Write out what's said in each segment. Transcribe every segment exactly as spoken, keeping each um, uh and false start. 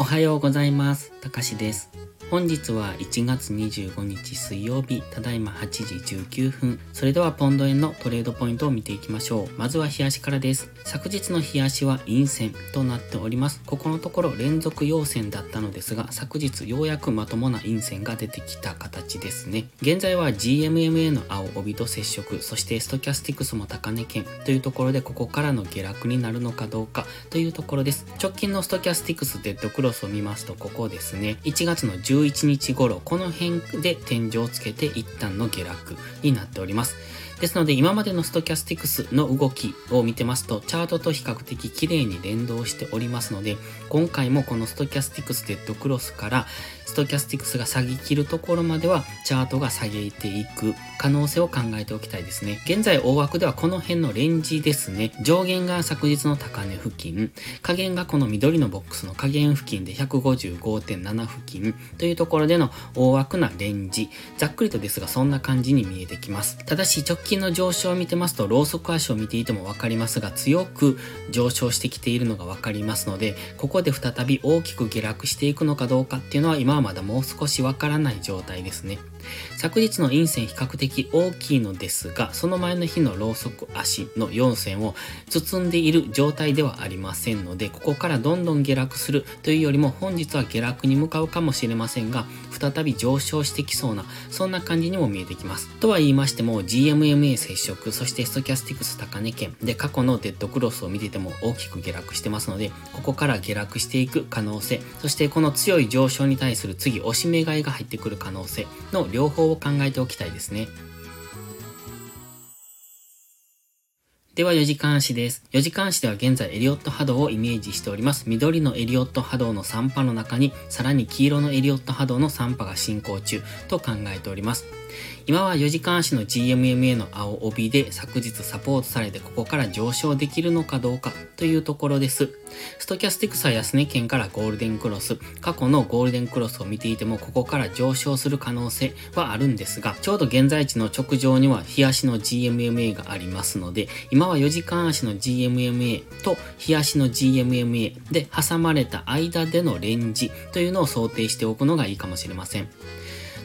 おはようございます。たかしです。本日はいちがつにじゅうごにち水曜日、ただいまはちじじゅうきゅうふん。それではポンド円のトレードポイントを見ていきましょう。まずは日足からです。昨日の日足は陰線となっております。ここのところ連続陽線だったのですが、昨日ようやくまともな陰線が出てきた形ですね。現在は ジーエムエムエー の青帯と接触、そしてストキャスティクスも高値圏というところで、ここからの下落になるのかどうかというところです。直近のストキャスティクスデッドクロスを見ますと、ここですね、いちがつのじゅういちにち頃、この辺で天井をつけて一旦の下落になっております。ですので、今までのストキャスティクスの動きを見てますと、チャートと比較的綺麗に連動しておりますので、今回もこのストキャスティクスデッドクロスからストキャスティクスが下げ切るところまではチャートが下げていく可能性を考えておきたいですね。現在大枠ではこの辺のレンジですね。上限が昨日の高値付近、下限がこの緑のボックスの下限付近で ひゃくごじゅうごてんなな 付近というところでの大枠なレンジ、ざっくりとですがそんな感じに見えてきます。ただし直近金の上昇を見てますと、ローソク足を見ていても分かりますが、強く上昇してきているのが分かりますので、ここで再び大きく下落していくのかどうかっていうのは、今はまだもう少し分からない状態ですね。昨日の陰線比較的大きいのですが、その前の日のローソク足のよんせんを包んでいる状態ではありませんので、ここからどんどん下落するというよりも、本日は下落に向かうかもしれませんが、再び上昇してきそうな、そんな感じにも見えてきます。とは言いましても、 ジーエムエムエー 接触、そしてストキャスティクス高値圏で過去のデッドクロスを見てても大きく下落してますので、ここから下落していく可能性、そしてこの強い上昇に対する次押し目買いが入ってくる可能性の両方を考えておきたいですね。ではよじかん足です。よじかん足では現在エリオット波動をイメージしております。緑のエリオット波動のさん波の中に、さらに黄色のエリオット波動のさん波が進行中と考えております。今はよじかん足の ジーエムエムエー の青帯で昨日サポートされて、ここから上昇できるのかどうかというところです。ストキャスティクスは安値圏からゴールデンクロス、過去のゴールデンクロスを見ていても、ここから上昇する可能性はあるんですが、ちょうど現在地の直上には日足の ジーエムエムエー がありますので、今はよじかん足の ジーエムエムエー と日足の ジーエムエムエー で挟まれた間でのレンジというのを想定しておくのがいいかもしれません。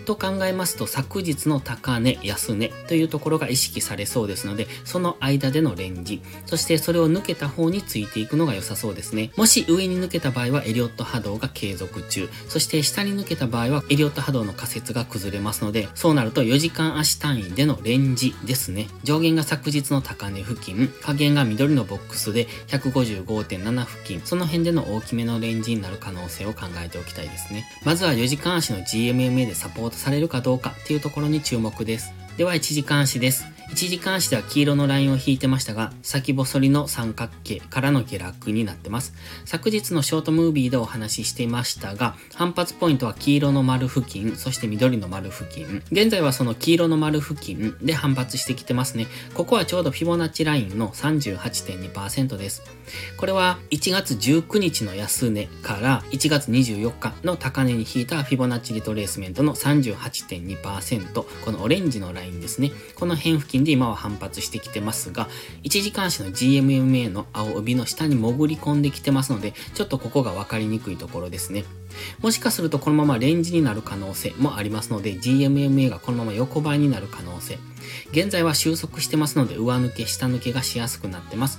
と考えますと、昨日の高値安値というところが意識されそうですので、その間でのレンジ、そしてそれを抜けた方についていくのが良さそうですね。もし上に抜けた場合はエリオット波動が継続中、そして下に抜けた場合はエリオット波動の仮説が崩れますので、そうなるとよじかん足単位でのレンジですね。上限が昨日の高値付近、下限が緑のボックスで ひゃくごじゅうごてんなな 付近、その辺での大きめのレンジになる可能性を考えておきたいですね。まずはよじかん足の ジーエムエムエー でサポートされるかどうかっていうところに注目です。ではいちじかん足です。いちじかん足では黄色のラインを引いてましたが、先細りの三角形からの下落になってます。昨日のショートムービーでお話ししていましたが、反発ポイントは黄色の丸付近、そして緑の丸付近。現在はその黄色の丸付近で反発してきてますね。ここはちょうどフィボナッチラインの さんじゅうはちてんにパーセント です。これはいちがつじゅうくにちの安値からいちがつにじゅうよっかの高値に引いたフィボナッチリトレースメントの さんじゅうはちてんにパーセント、 このオレンジのラインですね。この辺付近で今は反発してきてますが、いちじかん足の ジーエムエムエー の青帯の下に潜り込んできてますので、ちょっとここが分かりにくいところですね。もしかするとこのままレンジになる可能性もありますので、 ジーエムエムエー がこのまま横ばいになる可能性、現在は収束してますので上抜け下抜けがしやすくなってます。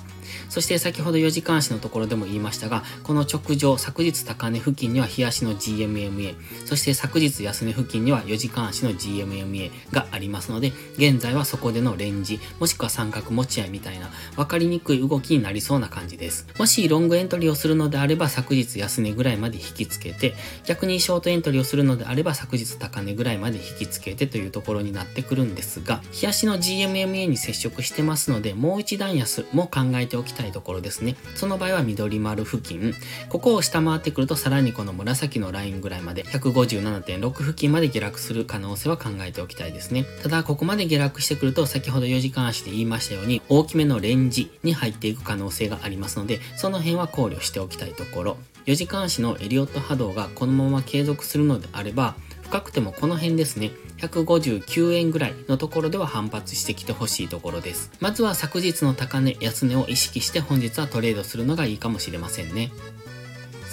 そして先ほどよじかん足のところでも言いましたが、この直上、昨日高値付近には日足の ジーエムエムエー、そして昨日安値付近にはよじかん足の ジーエムエムエー がありますので、現在はそこでのレンジ、もしくは三角持ち合いみたいな分かりにくい動きになりそうな感じです。もしロングエントリーをするのであれば昨日安値ぐらいまで引きつけて、逆にショートエントリーをするのであれば昨日高値ぐらいまで引きつけてというところになってくるんですが、日足の ジーエムエムエー に接触してますので、もう一段安も考えておきたいところですね。その場合は緑丸付近、ここを下回ってくるとさらにこの紫のラインぐらいまで ひゃくごじゅうななてんろく 付近まで下落する可能性は考えておきたいですね。ただここまで下落してくると、先ほどよじかん足で言いましたように大きめのレンジに入っていく可能性がありますので、その辺は考慮しておきたいところ。よじかん足のエリオット波動がこのまま継続するのであれば、深くてもこの辺ですね、ひゃくごじゅうきゅうえんぐらいのところでは反発してきてほしいところです。まずは昨日の高値安値を意識して本日はトレードするのがいいかもしれませんね。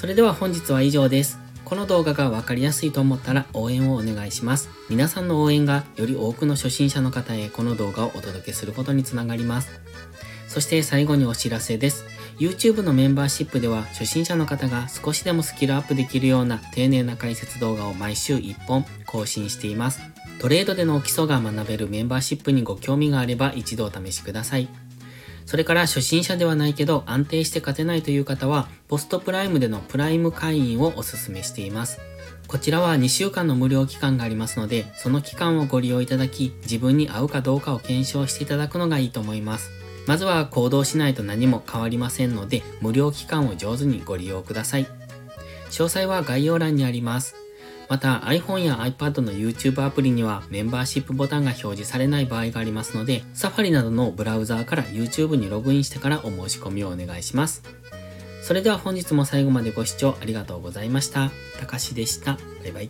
それでは本日は以上です。この動画が分かりやすいと思ったら応援をお願いします。皆さんの応援がより多くの初心者の方へこの動画をお届けすることにつながります。そして最後にお知らせです。YouTube のメンバーシップでは初心者の方が少しでもスキルアップできるような丁寧な解説動画を毎週いっぽん更新しています。トレードでの基礎が学べるメンバーシップにご興味があれば一度お試しください。それから初心者ではないけど安定して勝てないという方はポストプライムでのプライム会員をおすすめしています。こちらはにしゅうかんの無料期間がありますので、その期間をご利用いただき自分に合うかどうかを検証していただくのがいいと思います。まずは行動しないと何も変わりませんので、無料期間を上手にご利用ください。詳細は概要欄にあります。また iPhone や iPad の YouTube アプリにはメンバーシップボタンが表示されない場合がありますので、Safari などのブラウザーから YouTube にログインしてからお申し込みをお願いします。それでは本日も最後までご視聴ありがとうございました。たかしでした。バイバイ。